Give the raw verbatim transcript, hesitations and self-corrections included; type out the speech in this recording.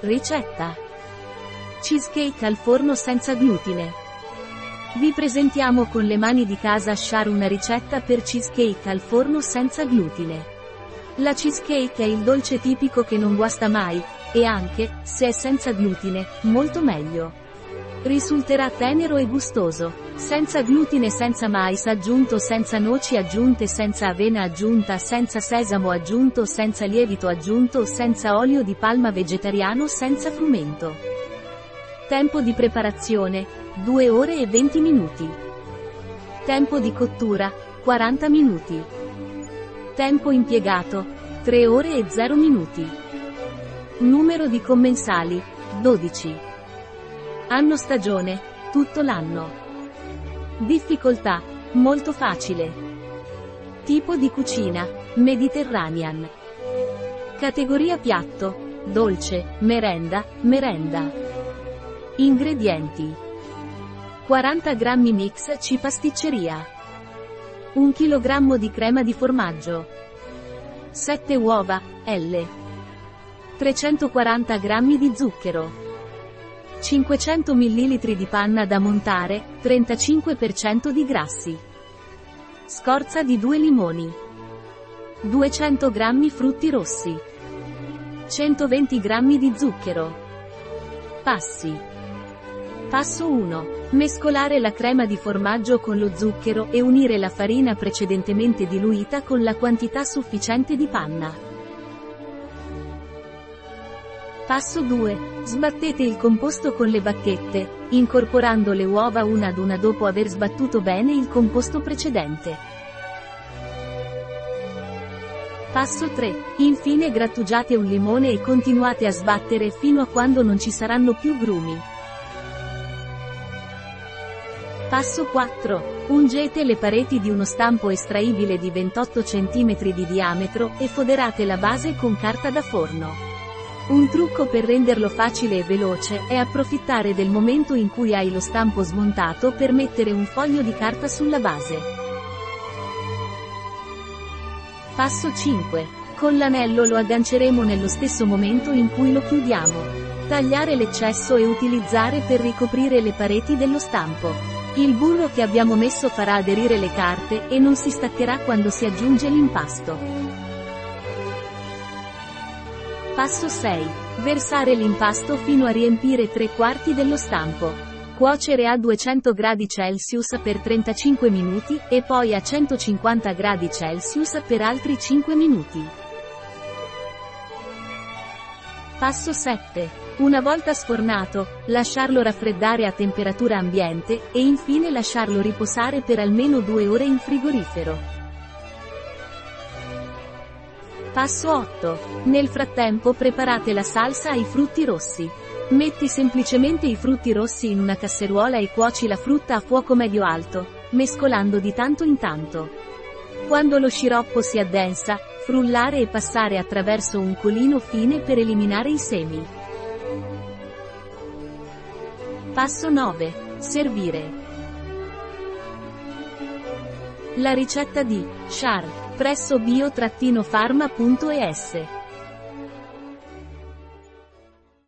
Ricetta Cheesecake al forno senza glutine. Vi presentiamo con le mani di casa Schär una ricetta per cheesecake al forno senza glutine. La cheesecake è il dolce tipico che non guasta mai, e anche, se è senza glutine, molto meglio. Risulterà tenero e gustoso. Senza glutine, senza mais aggiunto, senza noci aggiunte, senza avena aggiunta, senza sesamo aggiunto, senza lievito aggiunto, senza olio di palma vegetariano, senza frumento. Tempo di preparazione, due ore e venti minuti. Tempo di cottura, quaranta minuti. Tempo impiegato, tre ore e zero minuti. Numero di commensali, dodici. Anno stagione, tutto l'anno. Difficoltà, molto facile. Tipo di cucina, Mediterranean. Categoria piatto, dolce, merenda, merenda. Ingredienti: quaranta grammi mix C pasticceria, un chilo di crema di formaggio, sette uova, L, trecentoquaranta grammi di zucchero, cinquecento millilitri di panna da montare, trentacinque per cento di grassi. Scorza di due limoni. duecento grammi frutti rossi. centoventi grammi di zucchero. Passi. Passo uno. Mescolare la crema di formaggio con lo zucchero e unire la farina precedentemente diluita con la quantità sufficiente di panna. Passo due. Sbattete il composto con le bacchette, incorporando le uova una ad una dopo aver sbattuto bene il composto precedente. Passo tre. Infine grattugiate un limone e continuate a sbattere fino a quando non ci saranno più grumi. Passo quattro. Ungete le pareti di uno stampo estraibile di ventotto centimetri di diametro e foderate la base con carta da forno. Un trucco per renderlo facile e veloce è approfittare del momento in cui hai lo stampo smontato per mettere un foglio di carta sulla base. Passo cinque. Con l'anello lo agganceremo nello stesso momento in cui lo chiudiamo. Tagliare l'eccesso e utilizzare per ricoprire le pareti dello stampo. Il burro che abbiamo messo farà aderire le carte e non si staccherà quando si aggiunge l'impasto. Passo sei. Versare l'impasto fino a riempire tre quarti dello stampo. Cuocere a duecento gradi Celsius per trentacinque minuti e poi a centocinquanta gradi Celsius per altri cinque minuti. Passo sette. Una volta sfornato, lasciarlo raffreddare a temperatura ambiente e infine lasciarlo riposare per almeno due ore in frigorifero. Passo otto. Nel frattempo preparate la salsa ai frutti rossi. Metti semplicemente i frutti rossi in una casseruola e cuoci la frutta a fuoco medio-alto, mescolando di tanto in tanto. Quando lo sciroppo si addensa, frullare e passare attraverso un colino fine per eliminare i semi. Passo nove. Servire. La ricetta di Schär presso bio trattino farma punto e s